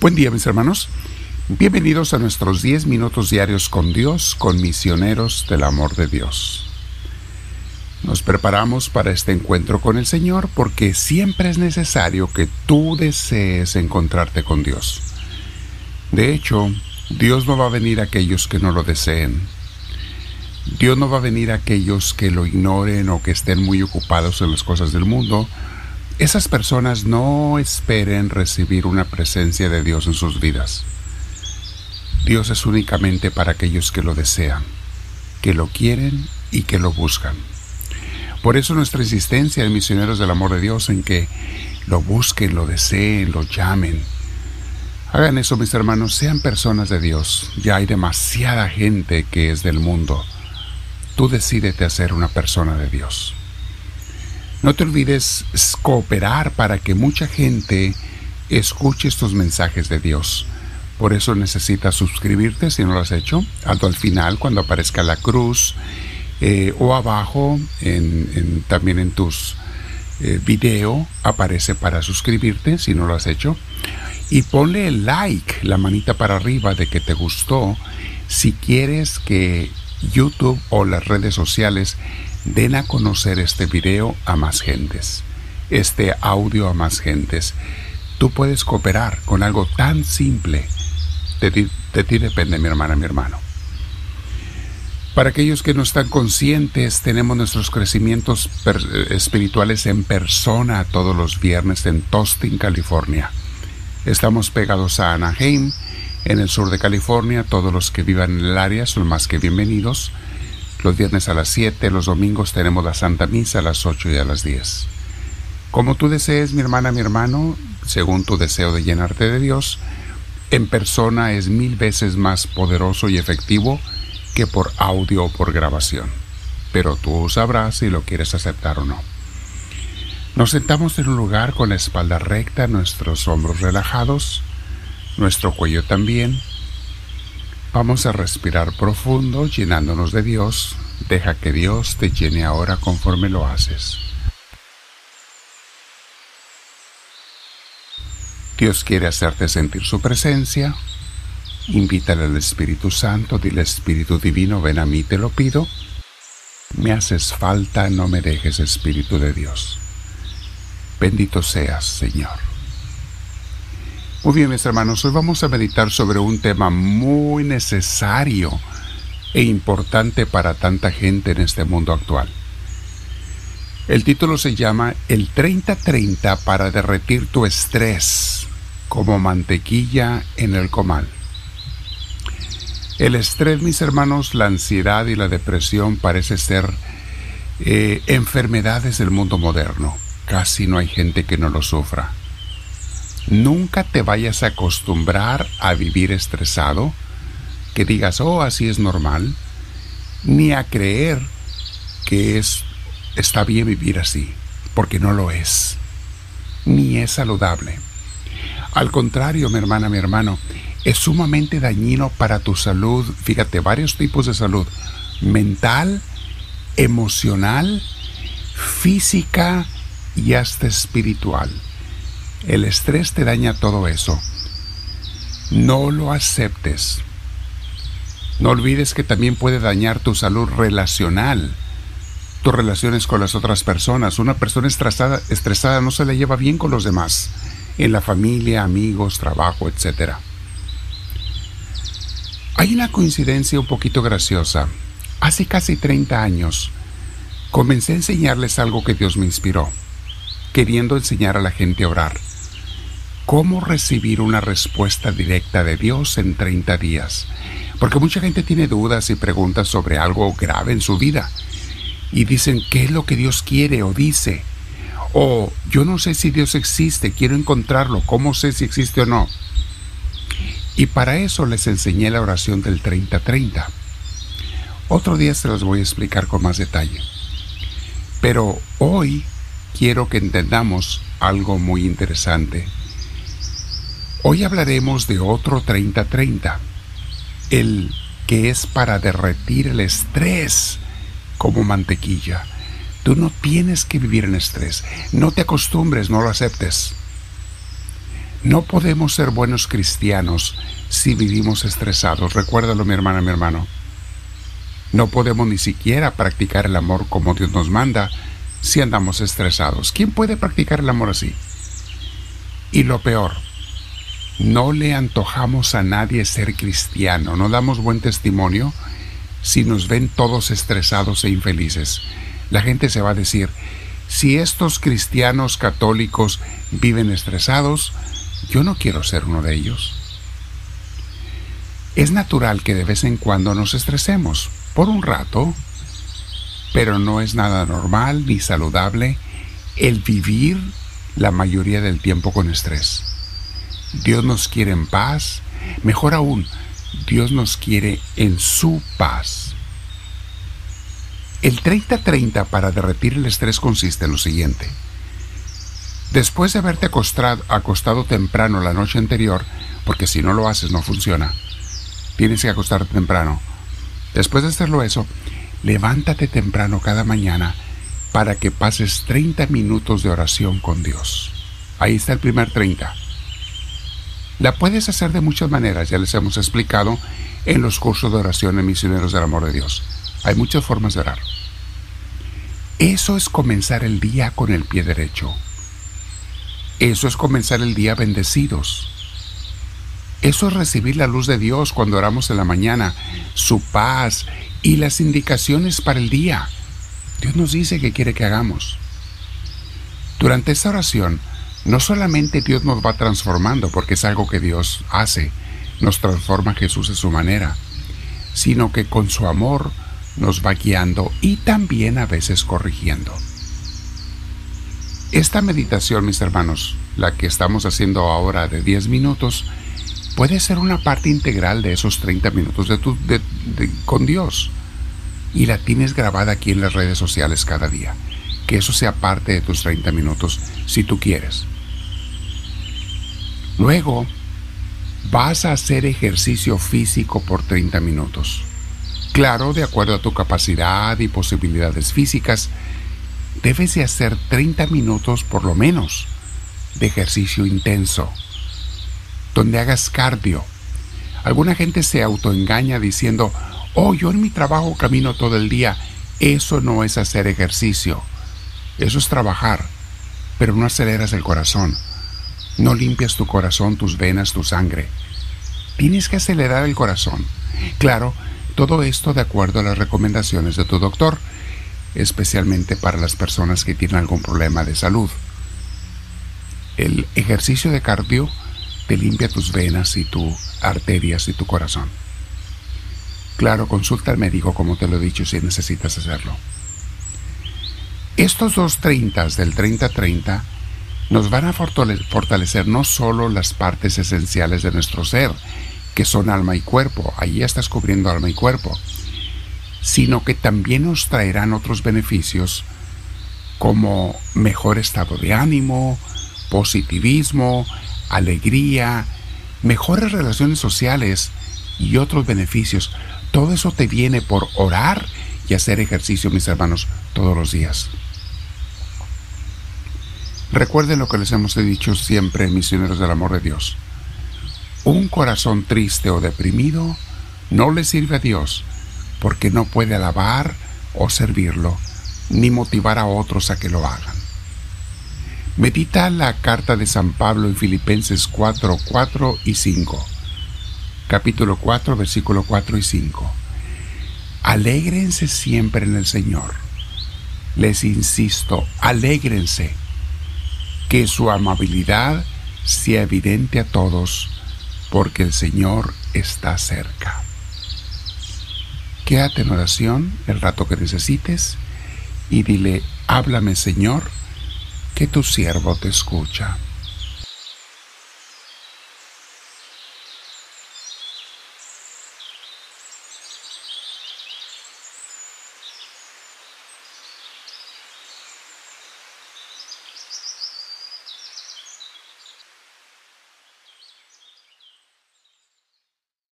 Buen día, mis hermanos. Bienvenidos a nuestros 10 minutos diarios con Dios, con Misioneros del Amor de Dios. Nos preparamos para este encuentro con el Señor porque siempre es necesario que tú desees encontrarte con Dios. De hecho, Dios no va a venir a aquellos que no lo deseen. Dios no va a venir a aquellos que lo ignoren o que estén muy ocupados en las cosas del mundo. Esas personas no esperen recibir una presencia de Dios en sus vidas. Dios es únicamente para aquellos que lo desean, que lo quieren y que lo buscan. Por eso nuestra insistencia en Misioneros del Amor de Dios en que lo busquen, lo deseen, lo llamen. Hagan eso, mis hermanos, sean personas de Dios. Ya hay demasiada gente que es del mundo. Tú decídete a ser una persona de Dios. No te olvides cooperar para que mucha gente escuche estos mensajes de Dios. Por eso necesitas suscribirte si no lo has hecho. Hazlo al final cuando aparezca la cruz o abajo también en tus video aparece para suscribirte si no lo has hecho. Y ponle el like, la manita para arriba de que te gustó si quieres que YouTube o las redes sociales den a conocer este video a más gentes, este audio a más gentes. Tú puedes cooperar con algo tan simple. De ti depende, mi hermana, mi hermano. Para aquellos que no están conscientes, tenemos nuestros crecimientos espirituales en persona todos los viernes en Tustin, California. Estamos pegados a Anaheim, en el sur de California. Todos los que vivan en el área son más que bienvenidos. Los viernes a las 7, los domingos tenemos la Santa Misa a las 8 y a las 10. Como tú desees, mi hermana, mi hermano, según tu deseo de llenarte de Dios, en persona es 1000 veces más poderoso y efectivo que por audio o por grabación. Pero tú sabrás si lo quieres aceptar o no. Nos sentamos en un lugar con la espalda recta, nuestros hombros relajados, nuestro cuello también. Vamos a respirar profundo, llenándonos de Dios. Deja que Dios te llene ahora conforme lo haces. Dios quiere hacerte sentir su presencia. Invítale al Espíritu Santo, dile: Espíritu Divino, ven a mí, te lo pido. Me haces falta, no me dejes, Espíritu de Dios. Bendito seas, Señor. Muy bien, mis hermanos, hoy vamos a meditar sobre un tema muy necesario e importante para tanta gente en este mundo actual. El título se llama El 30-30 para derretir tu estrés como mantequilla en el comal. El estrés, mis hermanos, la ansiedad y la depresión parece ser enfermedades del mundo moderno. Casi no hay gente que no lo sufra. Nunca te vayas a acostumbrar a vivir estresado, que digas, oh, así es normal, ni a creer que está bien vivir así, porque no lo es, ni es saludable. Al contrario, mi hermana, mi hermano, es sumamente dañino para tu salud. Fíjate, varios tipos de salud: mental, emocional, física y hasta espiritual. El estrés te daña todo eso. No lo aceptes. No olvides que también puede dañar tu salud relacional, tus relaciones con las otras personas. Una persona estresada no se la lleva bien con los demás, en la familia, amigos, trabajo, etc. Hay una coincidencia un poquito graciosa. Hace casi 30 años comencé a enseñarles algo que Dios me inspiró, queriendo enseñar a la gente a orar. ¿Cómo recibir una respuesta directa de Dios en 30 días? Porque mucha gente tiene dudas y preguntas sobre algo grave en su vida. Y dicen, ¿qué es lo que Dios quiere o dice? O, yo no sé si Dios existe, quiero encontrarlo, ¿cómo sé si existe o no? Y para eso les enseñé la oración del 30-30. Otro día se las voy a explicar con más detalle. Pero hoy quiero que entendamos algo muy interesante. Hoy hablaremos de otro 30-30, el que es para derretir el estrés como mantequilla. Tú no tienes que vivir en estrés. No te acostumbres, no lo aceptes. No podemos ser buenos cristianos si vivimos estresados. Recuérdalo, mi hermana, mi hermano. No podemos ni siquiera practicar el amor como Dios nos manda si andamos estresados. ¿Quién puede practicar el amor así? Y lo peor, no le antojamos a nadie ser cristiano. No damos buen testimonio si nos ven todos estresados e infelices. La gente se va a decir, si estos cristianos católicos viven estresados, yo no quiero ser uno de ellos. Es natural que de vez en cuando nos estresemos, por un rato, pero no es nada normal ni saludable el vivir la mayoría del tiempo con estrés. Dios nos quiere en paz, mejor aún, Dios nos quiere en su paz. El 30-30 para derretir el estrés consiste en lo siguiente. Después de haberte acostado temprano la noche anterior, porque si no lo haces no funciona, tienes que acostarte temprano. Después de hacerlo eso, levántate temprano cada mañana para que pases 30 minutos de oración con Dios. Ahí está el primer 30. La puedes hacer de muchas maneras, ya les hemos explicado en los cursos de oración en Misioneros del Amor de Dios. Hay muchas formas de orar. Eso es comenzar el día con el pie derecho. Eso es comenzar el día bendecidos. Eso es recibir la luz de Dios cuando oramos en la mañana, su paz y las indicaciones para el día. Dios nos dice que quiere que hagamos. Durante esta oración, no solamente Dios nos va transformando, porque es algo que Dios hace, nos transforma Jesús a su manera, sino que con su amor nos va guiando y también a veces corrigiendo. Esta meditación, mis hermanos, la que estamos haciendo ahora de 10 minutos, puede ser una parte integral de esos 30 minutos con Dios. Y la tienes grabada aquí en las redes sociales cada día. Que eso sea parte de tus 30 minutos, si tú quieres. Luego, vas a hacer ejercicio físico por 30 minutos. Claro, de acuerdo a tu capacidad y posibilidades físicas, debes de hacer 30 minutos por lo menos de ejercicio intenso, donde hagas cardio. Alguna gente se autoengaña diciendo, oh, yo en mi trabajo camino todo el día. Eso no es hacer ejercicio. Eso es trabajar, pero no aceleras el corazón. No limpias tu corazón, tus venas, tu sangre. Tienes que acelerar el corazón. Claro, todo esto de acuerdo a las recomendaciones de tu doctor, especialmente para las personas que tienen algún problema de salud. El ejercicio de cardio te limpia tus venas y tus arterias y tu corazón. Claro, consulta al médico, como te lo he dicho, si necesitas hacerlo. Estos dos 30s del 30-30 nos van a fortalecer no solo las partes esenciales de nuestro ser, que son alma y cuerpo, ahí estás cubriendo alma y cuerpo, sino que también nos traerán otros beneficios como mejor estado de ánimo, positivismo, alegría, mejores relaciones sociales y otros beneficios. Todo eso te viene por orar y hacer ejercicio, mis hermanos, todos los días. Recuerden lo que les hemos dicho siempre, misioneros del amor de Dios. Un corazón triste o deprimido no le sirve a Dios, porque no puede alabar o servirlo, ni motivar a otros a que lo hagan. Medita la carta de San Pablo en Filipenses 4, 4 y 5. Capítulo 4, versículo 4 y 5. Alégrense siempre en el Señor. Les insisto, alégrense. Que su amabilidad sea evidente a todos, porque el Señor está cerca. Quédate en oración el rato que necesites y dile, háblame, Señor, que tu siervo te escucha.